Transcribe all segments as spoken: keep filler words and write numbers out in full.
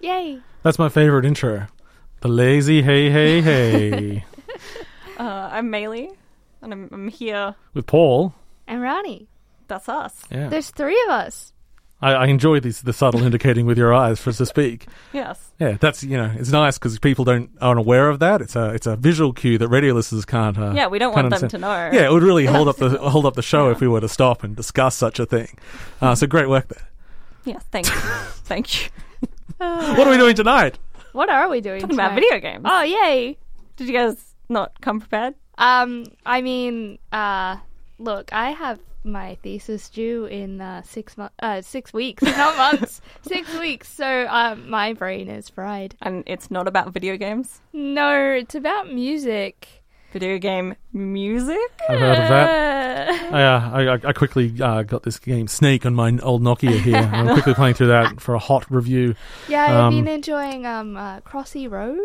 Yay. That's my favourite intro. The lazy hey, hey, hey. uh, I'm Maylee, and I'm, I'm here with Paul. And Ronnie. That's us. Yeah. There's three of us. I, I enjoy these, the subtle indicating with your eyes for us to speak. Yes. Yeah, that's, you know, it's nice because people don't aren't aware of that. It's a it's a visual cue that radio listeners can't. Uh, yeah, we don't want understand. them to know. Yeah, it would really hold up the hold up the show yeah. if we were to stop and discuss such a thing. Uh, so great work there. Yeah, thank you. thank you. Uh, what are we doing tonight? What are we doing? Talking tonight? About video games. Oh, yay! Did you guys not come prepared? Um, I mean, uh, look, I have. My thesis due in uh, six months, uh, six weeks, not months, six weeks. So um, my brain is fried. And it's not about video games? No, it's about music. Video game music? I've heard of that. Yeah, I, I, I quickly uh, got this game Snake on my old Nokia here. I'm quickly playing through that for a hot review. Yeah, I've um, been enjoying um, uh, Crossy Road.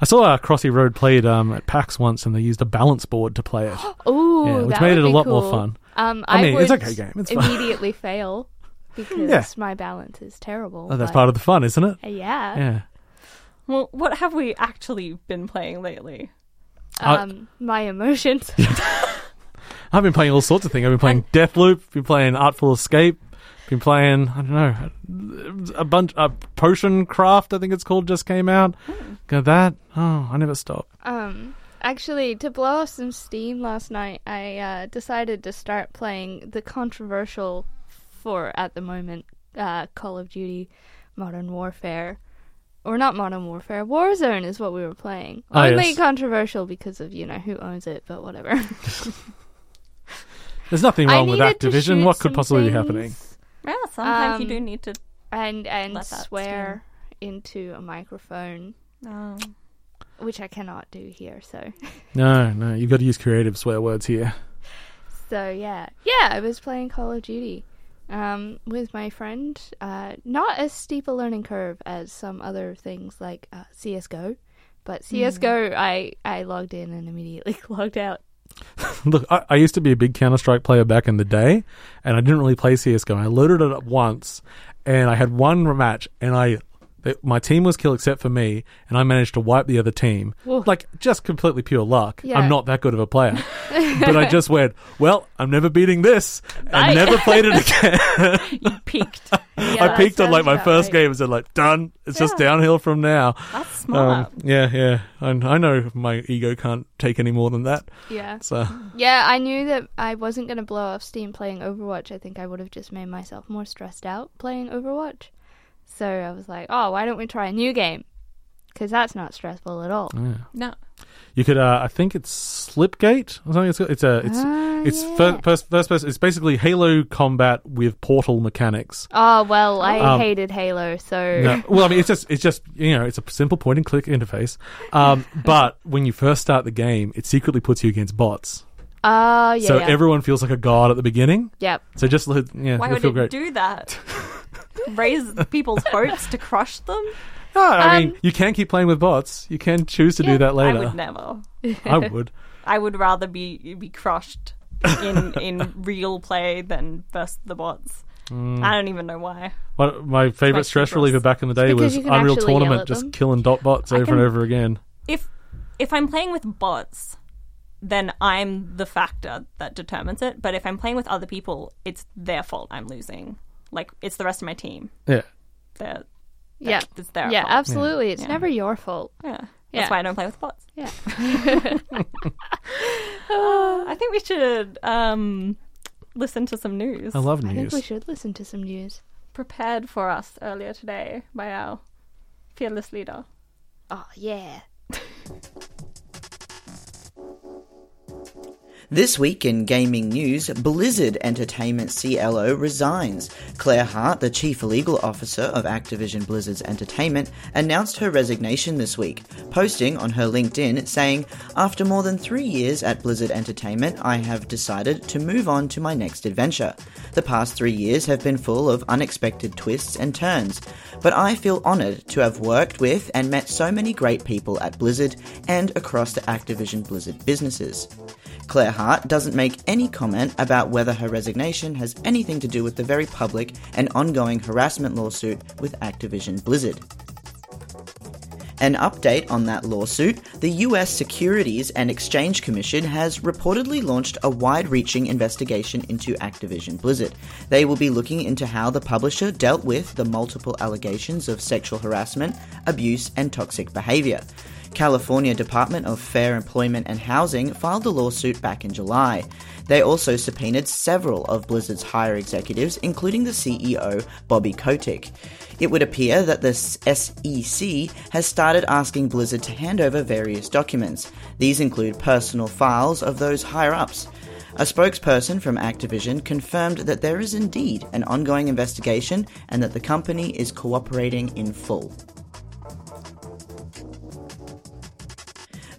I saw uh, Crossy Road played um, at PAX once, and they used a balance board to play it. Ooh, yeah, which that made would it a lot cool. more fun. Um, I, I mean, would it's an okay game. It's immediately fun. fail because yeah. my balance is terrible. Oh, that's part of the fun, isn't it? Yeah. Yeah. Well, what have we actually been playing lately? Um, I, my emotions. I've been playing all sorts of things. I've been playing Deathloop. Been playing Artful Escape. Been playing, I don't know, a bunch. A Potion Craft, I think it's called, just came out. Mm. Got that. Oh, I never stop. Um, actually, to blow off some steam last night, I uh, decided to start playing the controversial, for at the moment, uh, Call of Duty, Modern Warfare, or not Modern Warfare. Warzone is what we were playing. Oh, Only yes. controversial because of you know who owns it, but whatever. There's nothing wrong I with Activision. What could possibly things? be happening? Yeah, sometimes um, you do need to and and let that swear steam. into a microphone, um, which I cannot do here. So no, no, you've got to use creative swear words here. So yeah, yeah, I was playing Call of Duty um, with my friend. Uh, not as steep a learning curve as some other things like uh, C S G O, but C S G O mm. I I logged in and immediately logged out. Look, I, I used to be a big Counter-Strike player back in the day, and I didn't really play C S G O. I loaded it up once, and I had one match, and I it, my team was killed except for me, and I managed to wipe the other team. Ooh. Like, just completely pure luck. Yeah. I'm not that good of a player. But I just went, well, I'm never beating this. I never played it again. You peaked. Yeah, I peaked on, like, my first right. game and said, like, done. It's yeah. just downhill from now. That's smart. Um, yeah, yeah. And I know my ego can't take any more than that. Yeah. So. Yeah, I knew that I wasn't going to blow off steam playing Overwatch. I think I would have just made myself more stressed out playing Overwatch. So I was like, oh, why don't we try a new game? Because that's not stressful at all. Yeah. No. You could, uh, I think it's Slipgate or something. It's it's a it's uh, it's yeah. fir- first first person. It's basically Halo combat with Portal mechanics. Oh well, I um, hated Halo, so no. Well, I mean, it's just it's just you know, it's a simple point and click interface. Um, but when you first start the game, it secretly puts you against bots. Oh uh, yeah. So yeah. everyone feels like a god at the beginning. Yep. So just yeah, why would feel it great. do that? Raise people's hopes to crush them. No, I um, mean, you can keep playing with bots. You can choose to yeah, do that later. I would never. I would. I would rather be be crushed in in real play than versus the bots. Mm. I don't even know why. My, my favourite stress dangerous. reliever back in the day was Unreal Tournament, just killing dot bots I over can, and over again. If if I'm playing with bots, then I'm the factor that determines it. But if I'm playing with other people, it's their fault I'm losing. Like, it's the rest of my team. Yeah. They're... Yeah, it's their yeah, fault. absolutely. Yeah. It's yeah. never your fault. Yeah, that's yeah. why I don't play with bots. Yeah, uh, I think we should um, listen to some news. I love news. I think we should listen to some news prepared for us earlier today by our fearless leader. Oh yeah. This week in gaming news, Blizzard Entertainment C L O resigns. Claire Hart, the Chief Legal Officer of Activision Blizzard's Entertainment, announced her resignation this week, posting on her LinkedIn saying, "After more than three years at Blizzard Entertainment, I have decided to move on to my next adventure. The past three years have been full of unexpected twists and turns, but I feel honoured to have worked with and met so many great people at Blizzard and across the Activision Blizzard businesses." Claire Hart doesn't make any comment about whether her resignation has anything to do with the very public and ongoing harassment lawsuit with Activision Blizzard. An update on that lawsuit, the U S Securities and Exchange Commission has reportedly launched a wide-reaching investigation into Activision Blizzard. They will be looking into how the publisher dealt with the multiple allegations of sexual harassment, abuse, and toxic behavior. California Department of Fair Employment and Housing filed the lawsuit back in July. They also subpoenaed several of Blizzard's higher executives, including the C E O, Bobby Kotick. It would appear that the S E C has started asking Blizzard to hand over various documents. These include personal files of those higher-ups. A spokesperson from Activision confirmed that there is indeed an ongoing investigation and that the company is cooperating in full.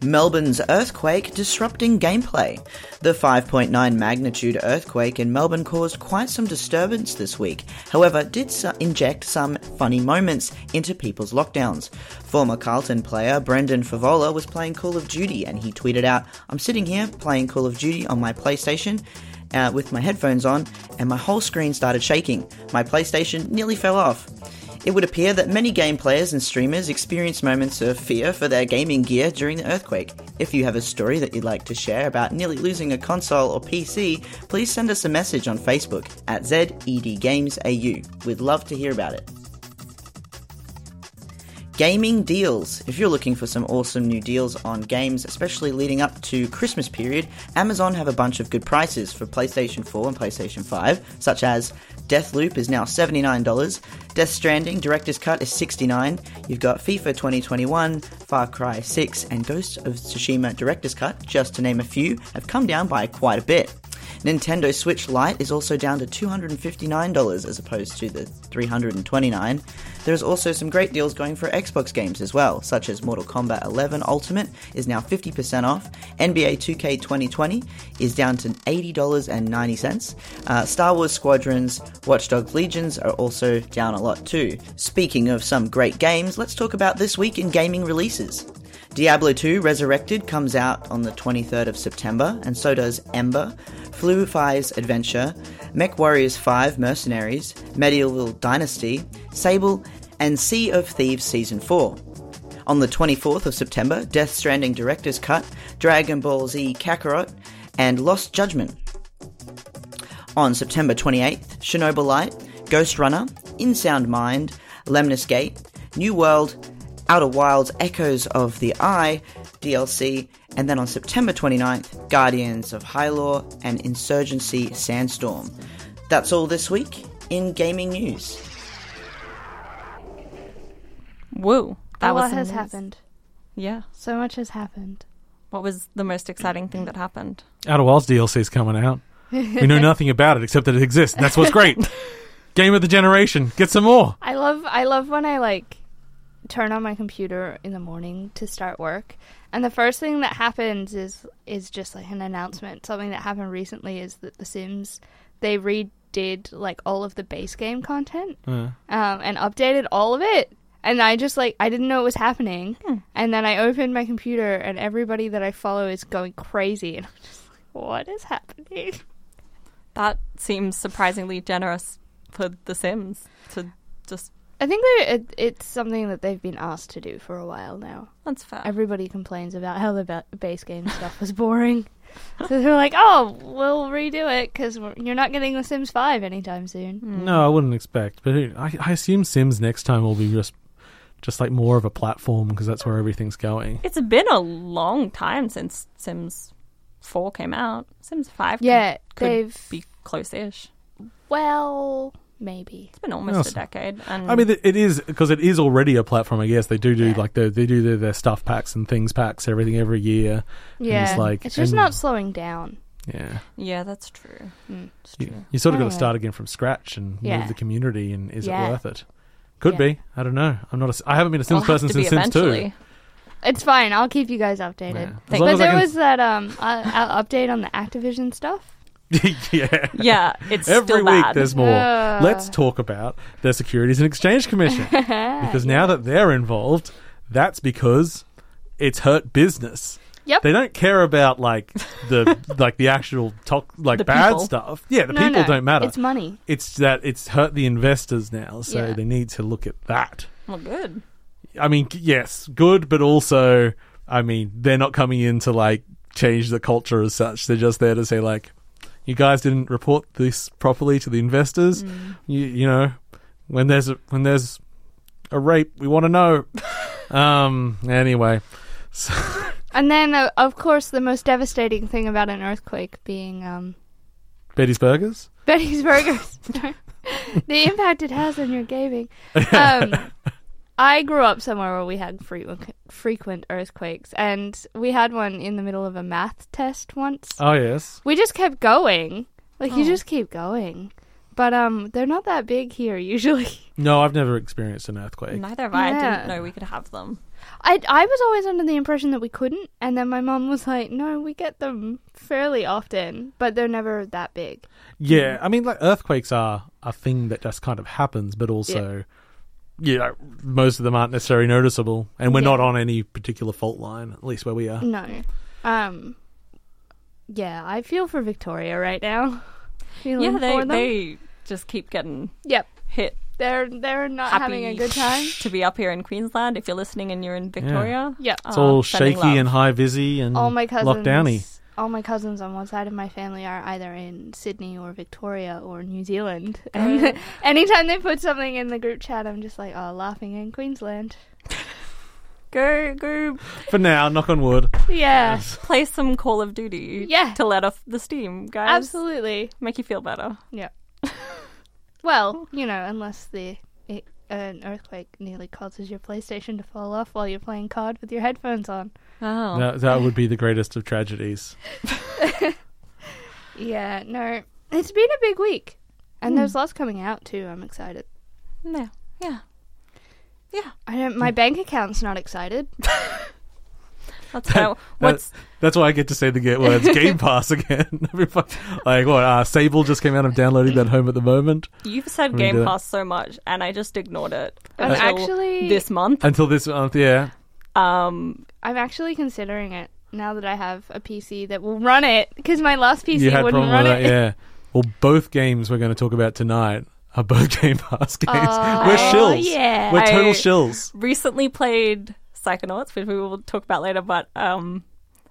Melbourne's earthquake disrupting gameplay. The five point nine magnitude earthquake in Melbourne caused quite some disturbance this week, however did su- inject some funny moments into people's lockdowns. Former Carlton player Brendan Favola was playing Call of Duty and he tweeted out, "I'm sitting here playing Call of Duty on my PlayStation uh, with my headphones on and my whole screen started shaking. My PlayStation nearly fell off." It would appear that many game players and streamers experienced moments of fear for their gaming gear during the earthquake. If you have a story that you'd like to share about nearly losing a console or P C, please send us a message on Facebook at ZedGamesAU. We'd love to hear about it. Gaming deals. If you're looking for some awesome new deals on games, especially leading up to Christmas period, Amazon have a bunch of good prices for PlayStation four and PlayStation five, such as Deathloop is now seventy-nine dollars, Death Stranding Director's Cut is sixty-nine dollars, you've got FIFA twenty twenty-one, Far Cry six, and Ghost of Tsushima Director's Cut, just to name a few, have come down by quite a bit. Nintendo Switch Lite is also down to two hundred fifty-nine dollars as opposed to the three hundred twenty-nine dollars. There's also some great deals going for Xbox games as well, such as Mortal Kombat eleven Ultimate is now fifty percent off, N B A two K twenty twenty is down to eighty dollars and ninety cents, uh, Star Wars Squadrons, Watch Dogs Legions are also down a lot too. Speaking of some great games, let's talk about this week in gaming releases. Diablo two Resurrected comes out on the twenty-third of September, and so does Ember, Flu Fi's Adventure, MechWarriors five Mercenaries, Medieval Dynasty, Sable, and Sea of Thieves Season four. On the twenty-fourth of September, Death Stranding Director's Cut, Dragon Ball Z Kakarot, and Lost Judgment. On September twenty-eighth, Chernobyl Light, Ghost Runner, In Sound Mind, Lemnis Gate, New World, Outer Wilds, Echoes of the Eye, D L C, and then on September twenty-ninth, Guardians of Hyrule and Insurgency Sandstorm. That's all this week in gaming news. Whoa, that a was lot has news. happened. Yeah, so much has happened. What was the most exciting thing that happened? Outer Wilds D L C is coming out. We know nothing about it except that it exists. That's what's great. Game of the generation. Get some more. I love. I love when I like. turn on my computer in the morning to start work, and the first thing that happens is is just like an announcement. Something that happened recently is that The Sims, they redid like all of the base game content yeah. um, and updated all of it, and I just like I didn't know it was happening hmm. and then I opened my computer and everybody that I follow is going crazy and I'm just like, what is happening? That seems surprisingly generous for The Sims to just I think it, it's something that they've been asked to do for a while now. That's fair. Everybody complains about how the ba- base game stuff was boring. So they're like, oh, we'll redo it because you're not getting The Sims five anytime soon. Mm. No, I wouldn't expect. But I, I assume Sims next time will be just, just like more of a platform because that's where everything's going. It's been a long time since Sims four came out. Sims five yeah, could, could they've... be close-ish. Well... Maybe it's been almost yes. a decade. And I mean, it is because it is already a platform. I guess they do do yeah. like the, they do their, their stuff packs and things packs everything every year. Yeah, and it's, like, it's just and, not slowing down. Yeah. Yeah, that's true. Mm, it's true. You, you sort of anyway. got to start again from scratch and yeah. move the community, and is yeah. it worth it? Could yeah. be. I don't know. I'm not. A, I haven't been a Sims I'll person since Sims two. It's fine. I'll keep you guys updated. Yeah. But there can... was that um uh, update on the Activision stuff. yeah. Yeah, it's Every still week bad. There's more. Uh. Let's talk about the Securities and Exchange Commission. Because now yeah. that they're involved, that's because it's hurt business. Yep. They don't care about like the like the actual talk, like the bad people. stuff. Yeah, the no, people no. don't matter. It's money. It's that it's hurt the investors now, so yeah. they need to look at that. Well, good. I mean, yes, good, but also, I mean, they're not coming in to like change the culture as such. They're just there to say like, you guys didn't report this properly to the investors. Mm. You, you know, when there's a, when there's a rape, we want to know. um. Anyway, so. And then, uh, of course, the most devastating thing about an earthquake being... Um, Betty's Burgers? Betty's Burgers. The impact it has on your gaming. Um, I grew up somewhere where we had frequent, frequent earthquakes, and we had one in the middle of a math test once. Oh, yes. We just kept going. Like, oh. you just keep going. But um, they're not that big here, usually. No, I've never experienced an earthquake. Neither have I. Yeah. I didn't know we could have them. I, I was always under the impression that we couldn't, and then my mum was like, no, we get them fairly often, but they're never that big. Yeah, I mean, like, earthquakes are a thing that just kind of happens, but also, yeah. you know, most of them aren't necessarily noticeable, and we're yeah. not on any particular fault line, at least where we are. No. Um. Yeah, I feel for Victoria right now. Feeling yeah, they, they just keep getting yep. hit. They're they're not Happy having a good time to be up here in Queensland. If you're listening and you're in Victoria, yeah, yep. it's all uh, shaky love. and high visi and all my cousins, lockdowny. All my cousins on one side of my family are either in Sydney or Victoria or New Zealand. And oh. anytime they put something in the group chat, I'm just like, oh, laughing in Queensland. Go go. For now, knock on wood. Yeah, yes. Play some Call of Duty. Yeah, to let off the steam, guys. Absolutely, make you feel better. Yeah. Well, you know, unless the it, uh, an earthquake nearly causes your PlayStation to fall off while you're playing C O D with your headphones on. Oh. No, that would be the greatest of tragedies. Yeah, no. It's been a big week. And mm. there's lots coming out, too. I'm excited. No. Yeah. Yeah. I don't. My bank account's not excited. That's that, how. What's that, that's why I get to say the get words Game Pass again. Like what? Uh, Sable just came out. I'm downloading that home at the moment. You've said I'm Game Pass so much, and I just ignored it I'm until actually, this month. Until this month, yeah. Um, I'm actually considering it now that I have a P C that will run it because my last P C wouldn't run it. That, yeah. Well, both games we're going to talk about tonight are both Game Pass games. Uh, We're shills. Yeah. We're total I shills. Recently played Psychonauts, which we will talk about later, but um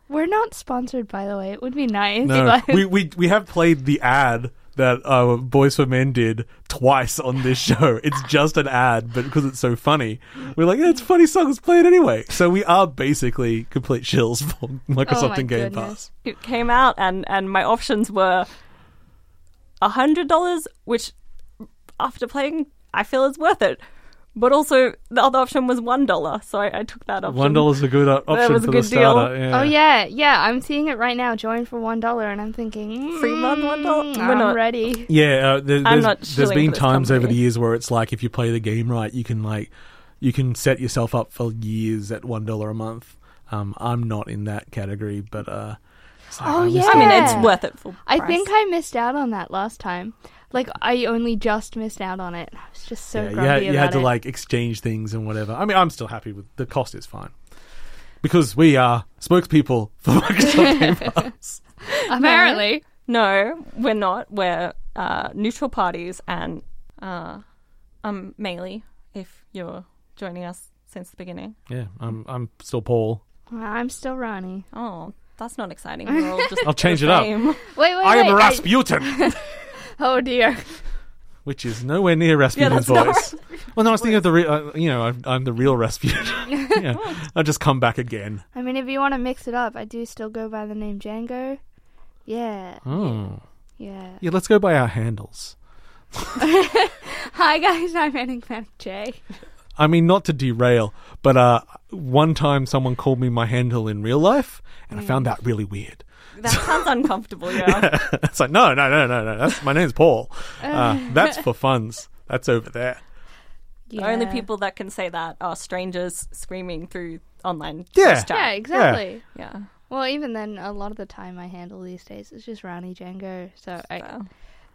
we're not sponsored, by the way. It would be nice. No, we, we we have played the ad that uh Boys for Men did twice on this show. It's just an ad, but because it's so funny, we're like, yeah, it's a funny song, let's play it anyway. So we are basically complete shills for Microsoft oh and Game goodness. Pass. It came out and and my options were a hundred dollars, which after playing I feel is worth it. But also, the other option was one dollar, so I, I took that option. one dollar is a good option that was a for good the starter. Deal. Yeah. Oh, yeah, yeah, I'm seeing it right now, join for one dollar, and I'm thinking, mm, free month, one dollar? I'm not ready. Yeah, uh, there, I'm there's, not there's been times company. over the years where it's like, if you play the game right, you can like, you can set yourself up for years at one dollar a month. Um, I'm not in that category, but... Uh, it's like, oh, I'm yeah. I mean, it's worth it for price. I think I missed out on that last time. Like, I only just missed out on it. I was just so yeah, grumpy about it. You had to, it. like, exchange things and whatever. I mean, I'm still happy with... The cost is fine. Because we are spokespeople for Microsoft Game Pass. Apparently. No, we're not. We're uh, neutral parties and uh, I'm Maylee, if you're joining us since the beginning. Yeah, I'm I'm still Paul. I'm still Ronnie. Oh, that's not exciting. We're all just I'll change it up. Wait, wait, I wait, am Razputin. I... Oh dear! Which is nowhere near Rasputin's yeah, voice. Well, no, I was thinking of the re- uh, you know, I'm, I'm the real Rasputin. Yeah, I'll just come back again. I mean, if you want to mix it up, I do still go by the name Django. Yeah. Oh. Yeah. Yeah. Let's go by our handles. Hi guys, I'm Enigmatic J. I mean, not to derail, but uh, one time someone called me my handle in real life, and mm. I found that really weird. That sounds uncomfortable, yeah. It's like, no, no, no, no, no. That's, my name's Paul. Uh, that's for funs. That's over there. Yeah. The only people that can say that are strangers screaming through online. Yeah, chat. Yeah, exactly. Yeah. yeah. Well, even then, a lot of the time I handle these days is just Rani Django. So I, wow.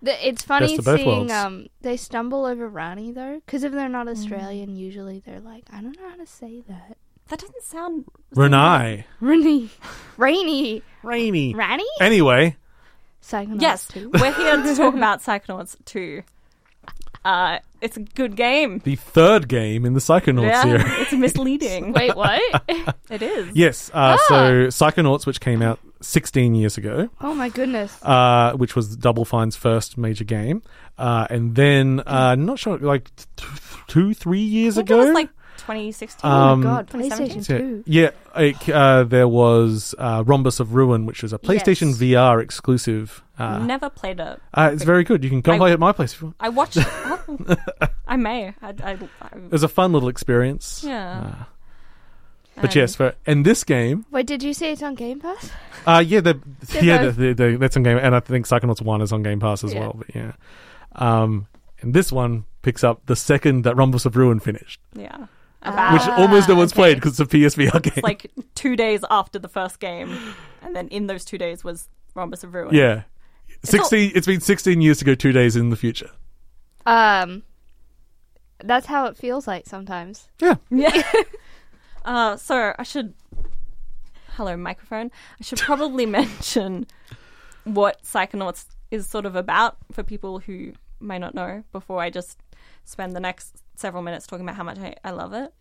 th- it's funny seeing um, they stumble over Rani, though, because if they're not Australian, mm. usually they're like, I don't know how to say that. That doesn't sound... Renai. Renai. Rainy. Rainy. Rani? Anyway. Psychonauts yes, two. We're here to talk about Psychonauts two. Uh, it's a good game. The third game in the Psychonauts yeah, series. It's misleading. Wait, what? It is. Yes. Uh, ah. So Psychonauts, which came out sixteen years ago. Oh, my goodness. Uh, which was Double Fine's first major game. Uh, and then, uh, not sure, like t- two, three years I think ago? It was like twenty sixteen. Um, oh, my God. PlayStation two. Yeah. It, uh, there was uh, Rhombus of Ruin, which was a PlayStation yes. V R exclusive. Uh, Never played it. Uh, it's very good. You can come I, play it at my place if you want. I watched it. Oh, I may. I, I, I, it was a fun little experience. Yeah. Uh, but um, yes, for, and this game... Wait, did you say it's on Game Pass? Uh, yeah, the, yeah the, the, the, that's on Game Pass. And I think Psychonauts one is on Game Pass as yeah. well. But yeah. Um, and this one picks up the second that Rhombus of Ruin finished. Yeah. About. Which almost no one's okay. played because it's a P S V R game. It's like two days after the first game, and then in those two days was Rhombus of Ruin. Yeah, it's sixteen. All... It's been sixteen years to go. Two days in the future. Um, that's how it feels like sometimes. Yeah. Yeah. uh, so I should. Hello, microphone. I should probably mention what Psychonauts is sort of about for people who may not know. Before I just spend the next several minutes talking about how much I, I love it.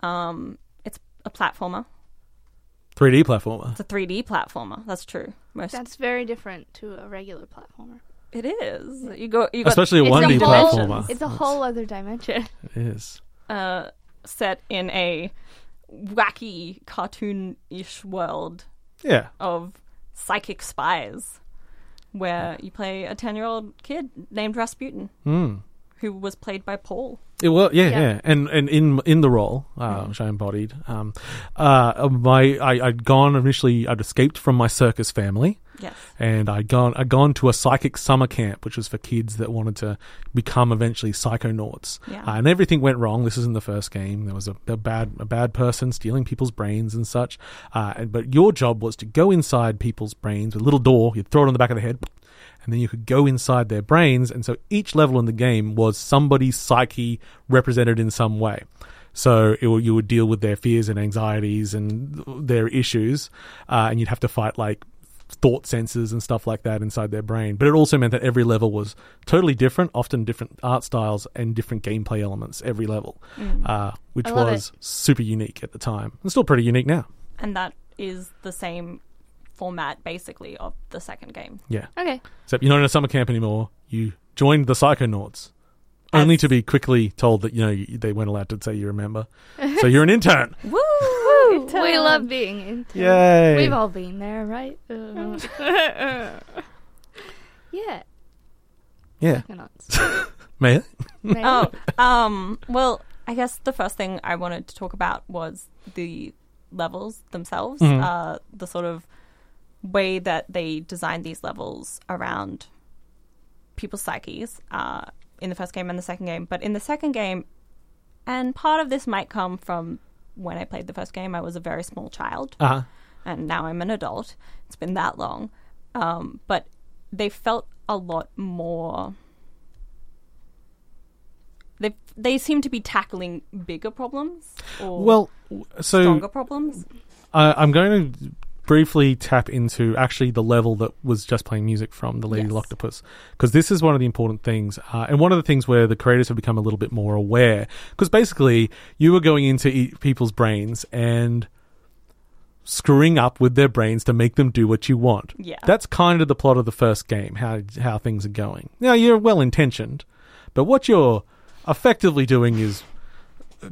Um, it's a platformer. three D platformer. It's a three D platformer. That's true. Most That's very different to a regular platformer. It is. You go. You Especially got, a one D platformer. It's a whole other dimension. It is. Uh, set in a wacky cartoon-ish world yeah. of psychic spies where you play a ten-year-old kid named Razputin. Hmm. Who was played by Paul? It was, yeah, yeah, yeah. and and in in the role uh, mm-hmm. which I embodied. Um, uh, my I, I'd gone initially. I'd escaped from my circus family. Yes, and I'd gone I'd gone to a psychic summer camp, which was for kids that wanted to become eventually psychonauts. Yeah. Uh, and everything went wrong. This isn't the first game. There was a, a bad a bad person stealing people's brains and such. Uh, and, but your job was to go inside people's brains with a little door. You'd throw it on the back of the head. And then you could go inside their brains. And so each level in the game was somebody's psyche represented in some way. So it will, you would deal with their fears and anxieties and their issues. Uh, and you'd have to fight like thought sensors and stuff like that inside their brain. But it also meant that every level was totally different, often different art styles and different gameplay elements every level, mm. uh, which was it. super unique at the time. It's still pretty unique now. And that is the same format basically of the second game. Yeah. Okay. Except you're not in a summer camp anymore. You joined the Psychonauts, That's... only to be quickly told that you know they weren't allowed to say you remember. So you're an intern. Woo! Intern. We love being interns. Yay! We've all been there, right? Uh. yeah. Yeah. Psychonauts. May I? Oh, um. Well, I guess the first thing I wanted to talk about was the levels themselves. Mm-hmm. Uh, the sort of way that they designed these levels around people's psyches uh, in the first game and the second game. But in the second game, and part of this might come from when I played the first game, I was a very small child, uh-huh. and now I'm an adult. It's been that long. Um, but they felt a lot more... They they seem to be tackling bigger problems or well, so stronger problems. Uh, I'm going to... briefly tap into actually the level that was just playing music from, the Lady yes. Loctopus, because this is one of the important things uh, and one of the things where the creators have become a little bit more aware, because basically you were going into e- people's brains and screwing up with their brains to make them do what you want. Yeah, that's kind of the plot of the first game, how how things are going. Now, you're well-intentioned, but what you're effectively doing is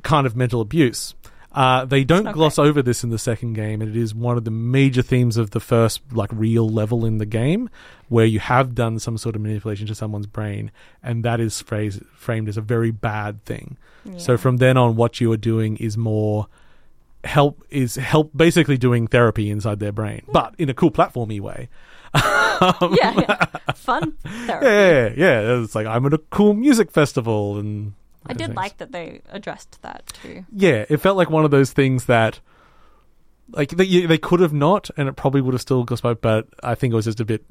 kind of mental abuse. Uh, they don't okay. gloss over this in the second game, and it is one of the major themes of the first like real level in the game, where you have done some sort of manipulation to someone's brain, and that is phrase, framed as a very bad thing. Yeah. So from then on, what you are doing is more help is help basically doing therapy inside their brain, but in a cool platformy way. um, yeah, yeah, fun therapy. Yeah, yeah, yeah. It's like, I'm at a cool music festival, and I did things. Like that they addressed that too. Yeah, it felt like one of those things that, like, they, they could have not, and it probably would have still got spoke. But I think it was just a bit,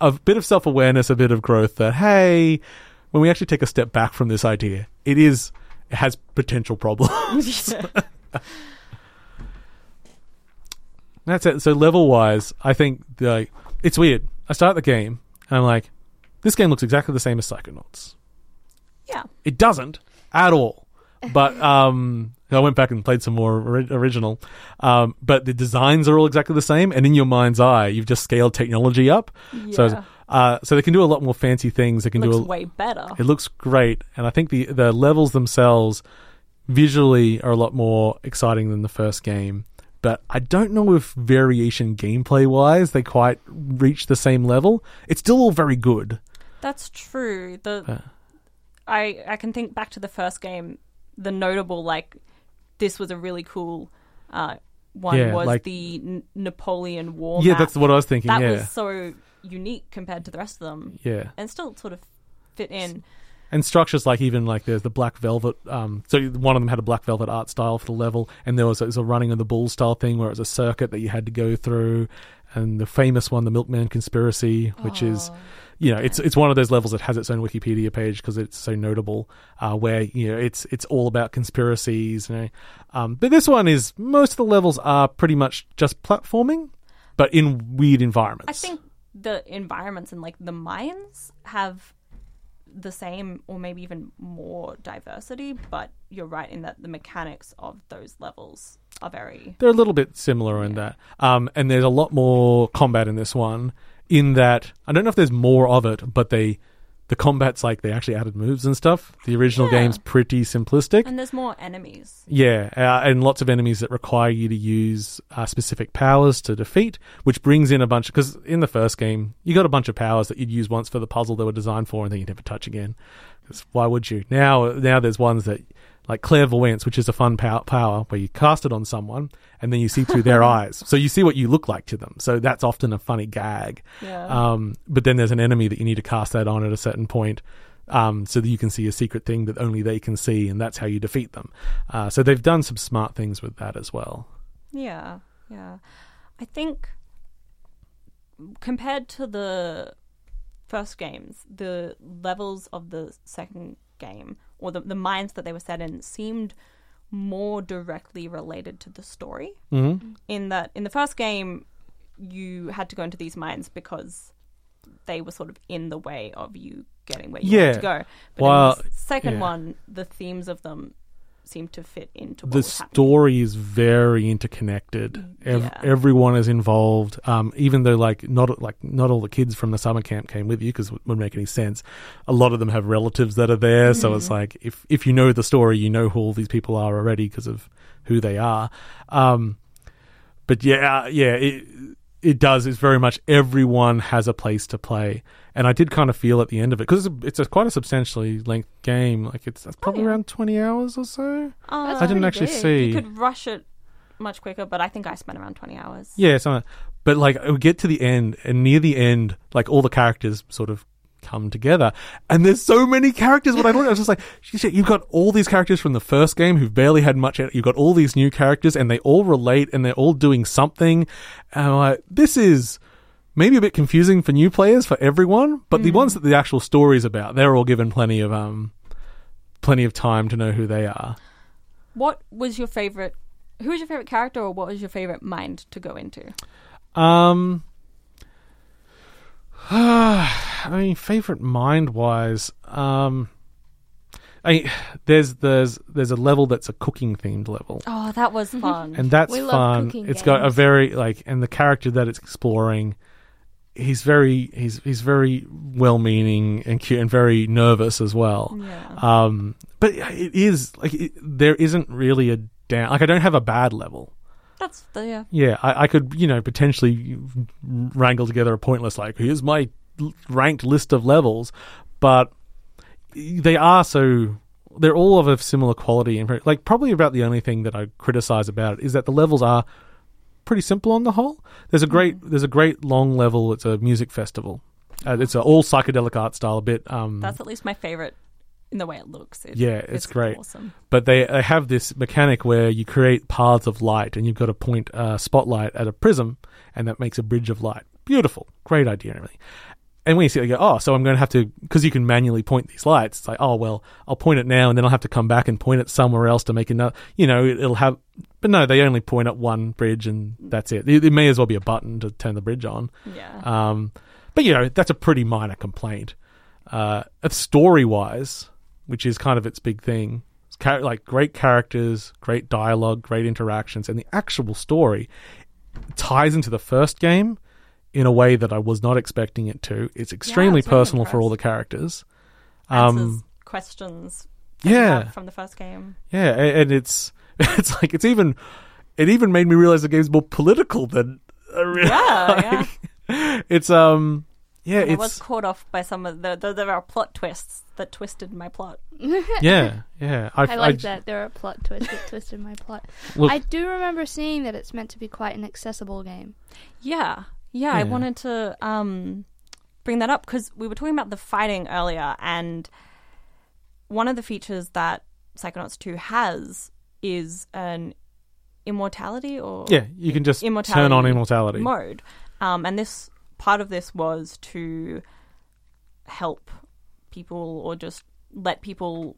a bit of self awareness, a bit of growth. That hey, when we actually take a step back from this idea, it is it has potential problems. Yeah. That's it. So level wise, I think like it's weird. I start the game and I'm like, this game looks exactly the same as Psychonauts. Yeah, it doesn't at all. But um, I went back and played some more ori- original. Um, but the designs are all exactly the same, and in your mind's eye, you've just scaled technology up. Yeah. So, uh, so they can do a lot more fancy things. They can looks do a, way better. It looks great, and I think the the levels themselves visually are a lot more exciting than the first game. But I don't know if variation gameplay-wise they quite reach the same level. It's still all very good. That's true. The uh. I I can think back to the first game. The notable, like, this was a really cool uh, one yeah, was like, the N- Napoleon War Yeah, map. That's what I was thinking, that yeah. That was so unique compared to the rest of them. Yeah. And still sort of fit in. And structures like even like there's the black velvet. Um, so one of them had a black velvet art style for the level, and there was, it was a running of the bull style thing where it was a circuit that you had to go through, and the famous one, the Milkman Conspiracy, which oh, is, you know, it's it's one of those levels that has its own Wikipedia page because it's so notable. Uh, where you know it's it's all about conspiracies. You know, um, but this one is most of the levels are pretty much just platforming, but in weird environments. I think the environments and like the mines have the same or maybe even more diversity, but you're right in that the mechanics of those levels are very... They're a little bit similar in yeah. that. Um, and there's a lot more combat in this one in that... I don't know if there's more of it, but they the combat's like they actually added moves and stuff. The original yeah. game's pretty simplistic. And there's more enemies. Yeah, uh, and lots of enemies that require you to use uh, specific powers to defeat, which brings in a bunch... Because in the first game, you got a bunch of powers that you'd use once for the puzzle they were designed for and then you'd never touch again. Because why would you? Now, now there's ones that... Like clairvoyance, which is a fun pow- power where you cast it on someone and then you see through their eyes. So you see what you look like to them. So that's often a funny gag. Yeah. Um, but then there's an enemy that you need to cast that on at a certain point um, so that you can see a secret thing that only they can see, and that's how you defeat them. Uh, so they've done some smart things with that as well. Yeah, yeah. I think compared to the first games, the levels of the second game... or the the minds that they were set in seemed more directly related to the story. Mm-hmm. In that, in the first game, you had to go into these mines because they were sort of in the way of you getting where you yeah. wanted to go. But well, in the second yeah. one, the themes of them seem to fit into what the was happening. Story is very interconnected. Ev- yeah. Everyone is involved. Um, even though like not like not all the kids from the summer camp came with you because it wouldn't make any sense. A lot of them have relatives that are there, mm-hmm. so it's like if if you know the story, you know who all these people are already because of who they are. Um, but yeah, yeah, it it does. It's very much everyone has a place to play, and I did kind of feel at the end of it because it's, a, it's a, quite a substantially length game. Like it's that's probably oh, yeah. around twenty hours or so. Oh, that's I didn't actually big. see. You could rush it much quicker, but I think I spent around twenty hours. Yeah, so but like it would get to the end, and near the end, like all the characters sort of come together, and there's so many characters. What I thought I was just like, shit, you've got all these characters from the first game who've barely had much. You've got all these new characters, and they all relate, and they're all doing something. And I'm like, this is maybe a bit confusing for new players, for everyone, but mm. the ones that the actual story's about, they're all given plenty of um, plenty of time to know who they are. What was your favorite? Who was your favorite character, or what was your favorite mind to go into? Um. I mean, favorite mind-wise, um, I mean, there's there's there's a level that's a cooking-themed level. Oh, that was fun, and that's we fun. It's games. Got a very like, and the character that it's exploring, he's very he's he's very well-meaning and cute, and very nervous as well. Yeah. Um, but it is like it, there isn't really a down. Like I don't have a bad level. That's the, yeah. Yeah, I, I could, you know, potentially wrangle together a pointless, like, here's my l- ranked list of levels, but they are so, they're all of a similar quality. Like, probably about the only thing that I criticize about it is that the levels are pretty simple on the whole. There's a great there's a great long level. It's a music festival. Uh, it's a all psychedelic art style a bit. Um, That's at least my favorite in the way it looks. It, yeah, it's, it's great. Awesome. But they, they have this mechanic where you create paths of light and you've got to point a spotlight at a prism and that makes a bridge of light. Beautiful. Great idea and everything. And when you see it, you go, oh, so I'm going to have to, because you can manually point these lights. It's like, oh, well, I'll point it now and then I'll have to come back and point it somewhere else to make another, you know, it'll have, but no, they only point at one bridge and that's it. It, it may as well be a button to turn the bridge on. Yeah. Um, but, you know, that's a pretty minor complaint. Uh, story-wise, which is kind of its big thing, it's char- like great characters, great dialogue, great interactions, and the actual story ties into the first game in a way that I was not expecting it to. It's extremely yeah, personal really for all the characters. Um, Answers questions yeah. from the first game. Yeah, and it's it's like it's even it even made me realize the game's more political than I realized. Yeah, yeah. It's um yeah, and it's I was caught off by some of the, the there are plot twists that twisted my plot. yeah, yeah. I, I like I, that there are plot twists that twisted my plot. Look, I do remember seeing that it's meant to be quite an accessible game. Yeah. Yeah, yeah, I wanted to um, bring that up because we were talking about the fighting earlier, and one of the features that Psychonauts two has is an immortality or yeah, you can just turn on immortality mode. Um, and this part of this was to help people or just let people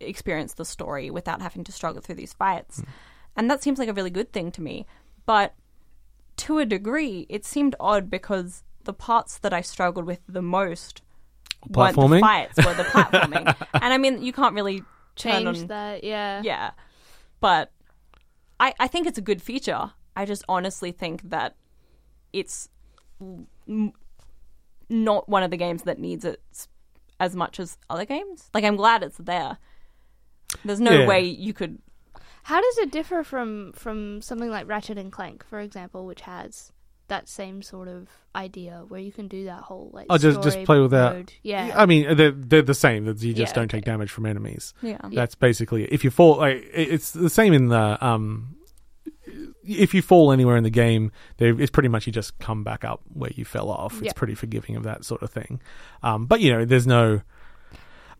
experience the story without having to struggle through these fights, mm. and that seems like a really good thing to me, but. To a degree, it seemed odd because the parts that I struggled with the most weren't the fights, were the platforming. And I mean, you can't really change on, that, yeah. Yeah. But I, I think it's a good feature. I just honestly think that it's m- not one of the games that needs it as much as other games. Like, I'm glad it's there. There's no yeah. way you could... How does it differ from, from something like Ratchet and Clank, for example, which has that same sort of idea where you can do that whole like oh, just story just play without. Mode. Yeah, I mean they're they're the same. You just yeah, don't okay. take damage from enemies. Yeah, that's basically it. If you fall, like, it's the same in the um. If you fall anywhere in the game, it's pretty much you just come back up where you fell off. Yeah. It's pretty forgiving of that sort of thing. Um, but you know, there's no.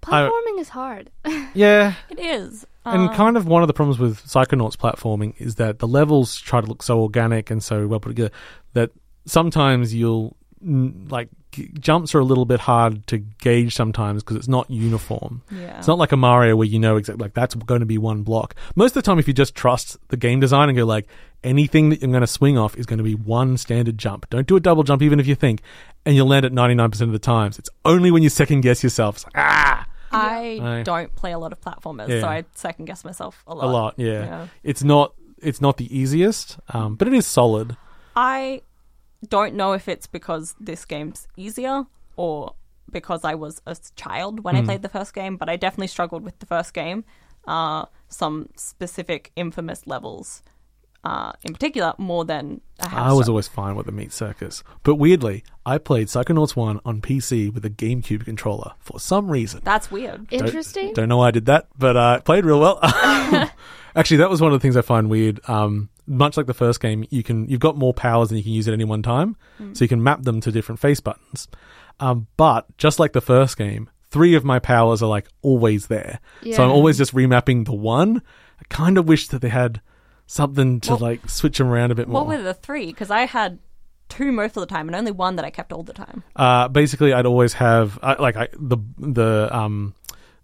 Platforming I, is hard. Yeah. It is. And um, kind of one of the problems with Psychonauts platforming is that the levels try to look so organic and so well put together that sometimes you'll, like, g- jumps are a little bit hard to gauge sometimes because it's not uniform. Yeah. It's not like a Mario where you know exactly, like, that's going to be one block. Most of the time, if you just trust the game design and go, like, anything that you're going to swing off is going to be one standard jump. Don't do a double jump even if you think, and you'll land it ninety-nine percent of the times. It's only when you second-guess yourself. It's like, ah! I, I don't play a lot of platformers, yeah. so I second guess myself a lot. A lot, yeah. yeah. It's not it's not the easiest, um, but it is solid. I don't know if it's because this game's easier or because I was a child when mm. I played the first game, but I definitely struggled with the first game. Uh, some specific infamous levels, uh, in particular, more than a hamster. I was always fine with the meat circus, but weirdly, I played Psychonauts one on P C with a GameCube controller for some reason. That's weird. Don't, Interesting. Don't know why I did that, but uh, it played real well. Actually, that was one of the things I find weird. Um, much like the first game, you can you've got more powers than you can use at any one time, mm. so you can map them to different face buttons. Um, but just like the first game, three of my powers are like always there, yeah. so I'm always just remapping the one. I kind of wish that they had. Something to, well, like, switch them around a bit more. What were the three? Because I had two most of the time and only one that I kept all the time. Uh, basically, I'd always have... I, like, I, the the um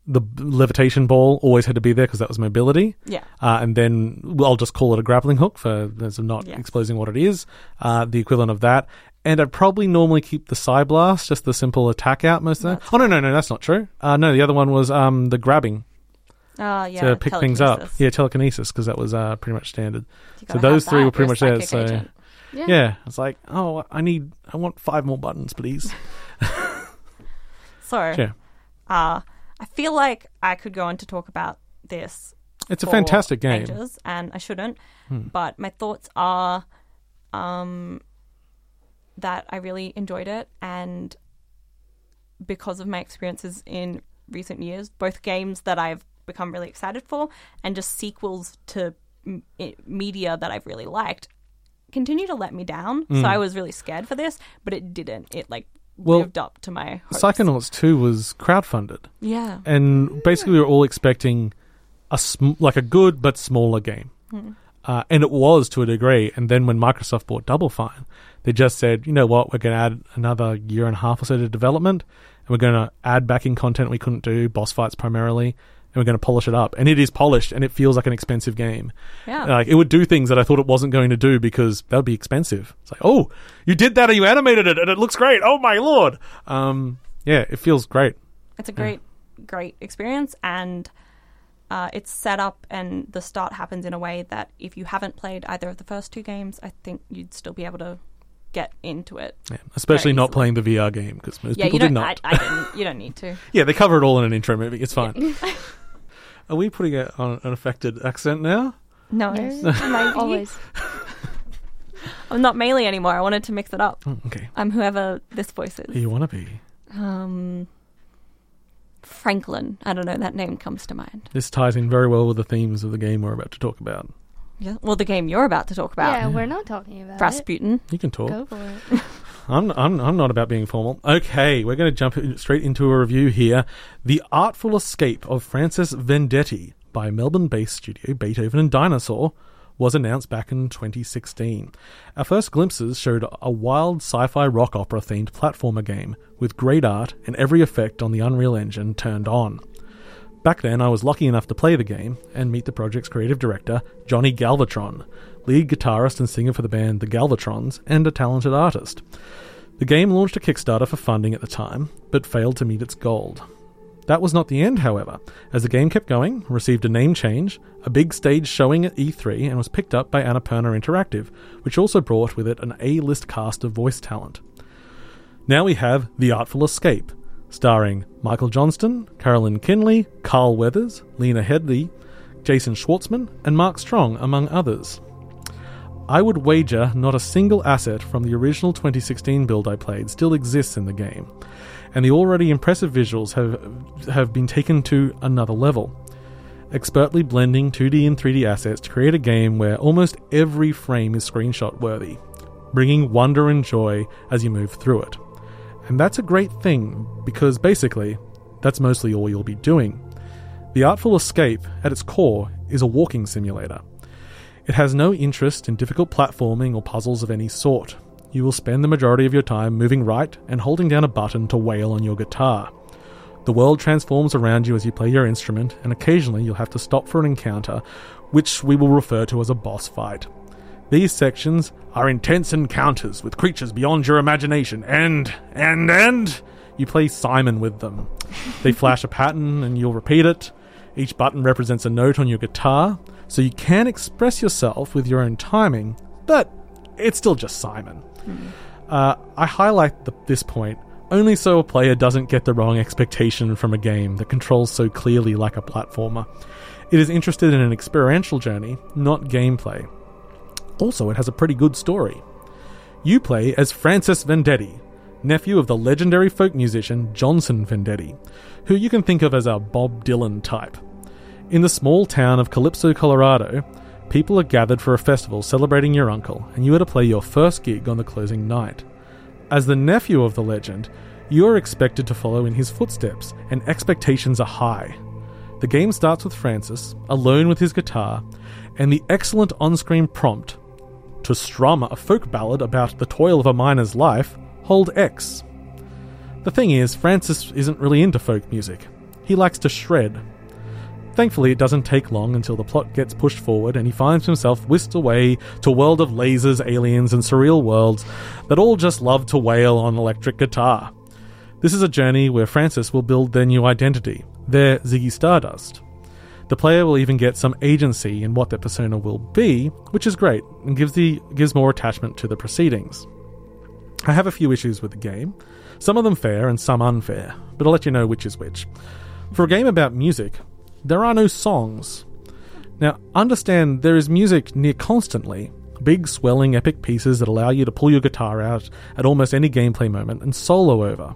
the levitation ball always had to be there because that was mobility. Yeah. Uh, and then well, I'll just call it a grappling hook for as I'm not yeah. exposing what it is, uh, the equivalent of that. And I'd probably normally keep the Psy Blast, just the simple attack out most of the time. Oh, no, no, no, that's not true. Uh, no, the other one was um the grabbing. Uh, yeah, to pick things up. Yeah, telekinesis, because that was uh, pretty much standard. So those three that. were pretty You're much there. So yeah. yeah, I was like, oh, I need, I want five more buttons, please. so yeah. uh, I feel like I could go on to talk about this. It's a fantastic game. Ages, and I shouldn't, hmm. but my thoughts are um, that I really enjoyed it, and because of my experiences in recent years, both games that I've become really excited for, and just sequels to m- media that I've really liked continue to let me down. Mm. So I was really scared for this, but it didn't. It like well, lived up to my hopes. Psychonauts two was crowdfunded. Yeah. And basically we were all expecting a sm- like a good but smaller game. Mm. Uh, and it was to a degree. And then when Microsoft bought Double Fine, they just said, you know what, we're going to add another year and a half or so to development, and we're going to add backing content we couldn't do, boss fights primarily, and we're going to polish it up. And it is polished, and it feels like an expensive game. Yeah. Like, it would do things that I thought it wasn't going to do because that would be expensive. It's like, oh, you did that and you animated it, and it looks great. Oh, my Lord. Um, yeah, it feels great. It's a great, yeah. great experience, and... Uh, it's set up and the start happens in a way that if you haven't played either of the first two games, I think you'd still be able to get into it. Yeah, especially not playing the V R game, because most yeah, people did not. I, I didn't. You don't need to. Yeah, they cover it all in an intro movie. It's fine. Yeah. Are we putting it on an affected accent now? No. no always. I'm not Melee anymore. I wanted to mix it up. Oh, okay. I'm whoever this voice is. Who you want to be? Um... Franklin. I don't know, that name comes to mind. This ties in very well with the themes of the game we're about to talk about. Yeah, well, the game you're about to talk about. Yeah, yeah. We're not talking about Razputin. It. You can talk. Go for it. I'm, I'm, I'm not about being formal. Okay, we're going to jump straight into a review here. The Artful Escape of Francis Vendetti by Melbourne-based studio Beethoven and Dinosaur was announced back in twenty sixteen. Our first glimpses showed a wild sci-fi rock opera-themed platformer game with great art and every effect on the Unreal Engine turned on. Back then, I was lucky enough to play the game and meet the project's creative director, Johnny Galvatron, lead guitarist and singer for the band The Galvatrons, and a talented artist. The game launched a Kickstarter for funding at the time, but failed to meet its goal. That was not the end, however, as the game kept going, received a name change, a big stage showing at E three, and was picked up by Annapurna Interactive, which also brought with it an A-list cast of voice talent. Now we have The Artful Escape, starring Michael Johnston, Carolyn Kinley, Carl Weathers, Lena Headey, Jason Schwartzman, and Mark Strong, among others. I would wager not a single asset from the original twenty sixteen build I played still exists in the game, and the already impressive visuals have have been taken to another level, expertly blending two D and three D assets to create a game where almost every frame is screenshot worthy, bringing wonder and joy as you move through it. And that's a great thing, because basically, that's mostly all you'll be doing. The Artful Escape, at its core, is a walking simulator. It has no interest in difficult platforming or puzzles of any sort. You will spend the majority of your time moving right and holding down a button to wail on your guitar. The world transforms around you as you play your instrument, and occasionally you'll have to stop for an encounter, which we will refer to as a boss fight. These sections are intense encounters with creatures beyond your imagination, and, and, and... You play Simon with them. They flash a pattern, and you'll repeat it. Each button represents a note on your guitar, so you can express yourself with your own timing, but it's still just Simon. Uh, I highlight the, this point only so a player doesn't get the wrong expectation from a game that controls so clearly like a platformer. It is interested in an experiential journey, not gameplay. Also, it has a pretty good story. You play as Francis Vendetti, nephew of the legendary folk musician Johnson Vendetti, who you can think of as a Bob Dylan type. In the small town of Calypso, Colorado, people are gathered for a festival celebrating your uncle, and you are to play your first gig on the closing night. As the nephew of the legend, you are expected to follow in his footsteps, and expectations are high. The game starts with Francis, alone with his guitar, and the excellent on-screen prompt to strum a folk ballad about the toil of a miner's life, hold X. The thing is, Francis isn't really into folk music. He likes to shred. Thankfully, it doesn't take long until the plot gets pushed forward and he finds himself whisked away to a world of lasers, aliens, and surreal worlds that all just love to wail on electric guitar. This is a journey where Francis will build their new identity, their Ziggy Stardust. The player will even get some agency in what their persona will be, which is great and gives the gives more attachment to the proceedings. I have a few issues with the game, some of them fair and some unfair, but I'll let you know which is which. For a game about music, there are no songs. Now, understand there is music near constantly, big swelling epic pieces that allow you to pull your guitar out at almost any gameplay moment and solo over.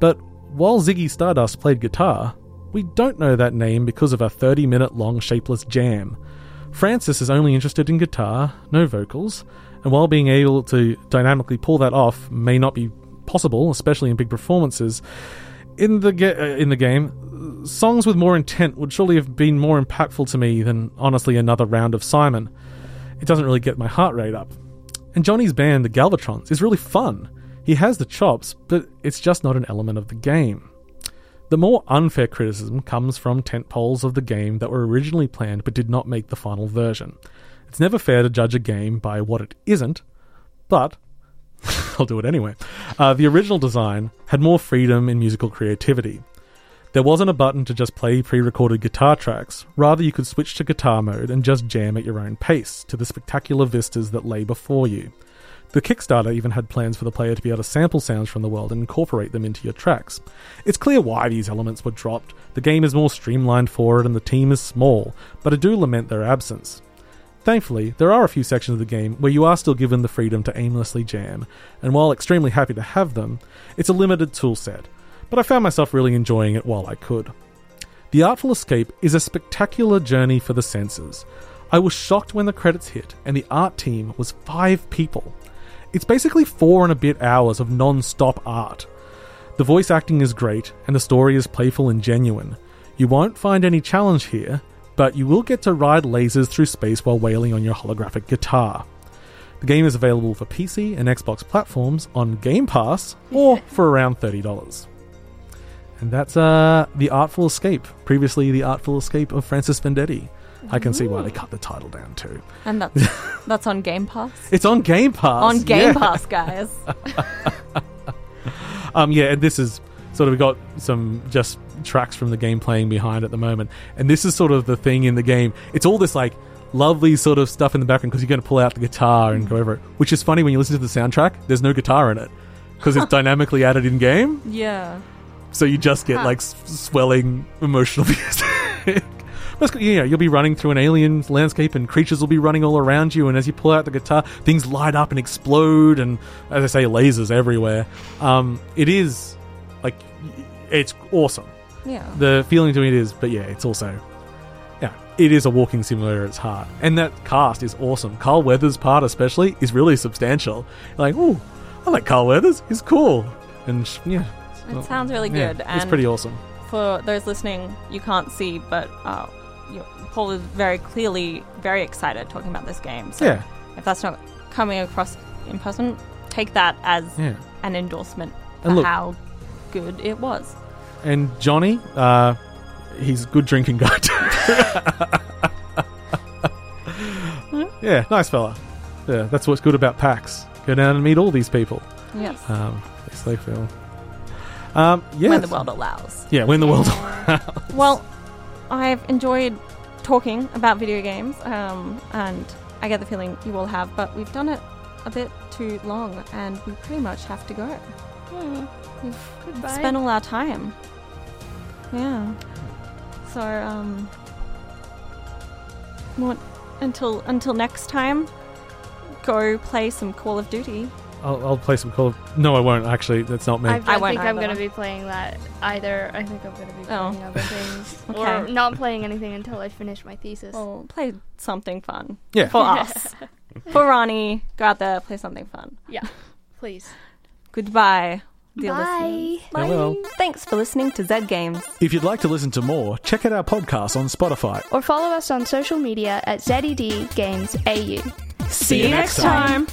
But while Ziggy Stardust played guitar, We don't know that name because of a thirty minute long shapeless jam. Francis is only interested in guitar, no vocals, and while being able to dynamically pull that off may not be possible, especially in big performances, in the ge- uh, in the game, songs with more intent would surely have been more impactful to me than, honestly, another round of Simon. It doesn't really get my heart rate up. And Johnny's band, the Galvatrons, is really fun. He has the chops, but it's just not an element of the game. The more unfair criticism comes from tentpoles of the game that were originally planned but did not make the final version. It's never fair to judge a game by what it isn't, but I'll do it anyway. Uh, the original design had more freedom in musical creativity. There wasn't a button to just play pre-recorded guitar tracks. Rather, you could switch to guitar mode and just jam at your own pace to the spectacular vistas that lay before you. The Kickstarter even had plans for the player to be able to sample sounds from the world and incorporate them into your tracks. It's clear why these elements were dropped. The game is more streamlined for it and the team is small, but I do lament their absence. Thankfully, there are a few sections of the game where you are still given the freedom to aimlessly jam, and while extremely happy to have them, it's a limited toolset, but I found myself really enjoying it while I could. The Artful Escape is a spectacular journey for the senses. I was shocked when the credits hit, and the art team was five people. It's basically four and a bit hours of non-stop art. The voice acting is great, and the story is playful and genuine. You won't find any challenge here, but you will get to ride lasers through space while wailing on your holographic guitar. The game is available for P C and Xbox platforms on Game Pass, or for around thirty dollars. And that's uh, The Artful Escape, previously The Artful Escape of Francis Vendetti. I can Ooh. see why they cut the title down too. And that's, that's on Game Pass? It's on Game Pass! On Game yeah. Pass, guys! um, yeah, and this is sort of got some just tracks from the game playing behind at the moment, and this is sort of the thing in the game. It's all this like lovely sort of stuff in the background because you're going to pull out the guitar and go over it, which is funny when you listen to the soundtrack, there's no guitar in it because it's dynamically added in game. Yeah. So you just get like s- swelling emotional music. You know, you'll be running through an alien landscape and creatures will be running all around you, and as you pull out the guitar, things light up and explode, and as I say, lasers everywhere. Um, it is like it's awesome. Yeah. The feeling to it is, but yeah, it's also, yeah, it is a walking simulator at its heart. And that cast is awesome. Carl Weathers' part especially is really substantial. Like, ooh, I like Carl Weathers. He's cool. And yeah. It well, sounds really yeah, good. And it's pretty awesome. For those listening, you can't see, but uh, you, Paul is very clearly very excited talking about this game. So yeah. If that's not coming across in person, take that as yeah. an endorsement for look, how good it was. And Johnny, uh, he's a good drinking guy too. Yeah, nice fella. Yeah, that's what's good about PAX. Go down and meet all these people. Yes. Um, at least they feel. Um, yes. When the world allows. Yeah, when the world allows. Well, I've enjoyed talking about video games, um, and I get the feeling you all have, but we've done it a bit too long, and we pretty much have to go. Hmm. We've Goodbye. spent all our time. Yeah. So, um, want, until until next time, go play some Call of Duty. I'll, I'll play some Call of... No, I won't, actually. That's not me. I don't I won't think I'm going to be playing that either. I think I'm going to be playing oh. other things. Okay. Or not playing anything until I finish my thesis. Well, play something fun. Yeah. For us. For Ronnie. Go out there, play something fun. Yeah. Please. Goodbye. Bye. Bye. Thanks for listening to Zed Games. If you'd like to listen to more, check out our podcast on Spotify. Or follow us on social media at ZedGamesAU. See you next time.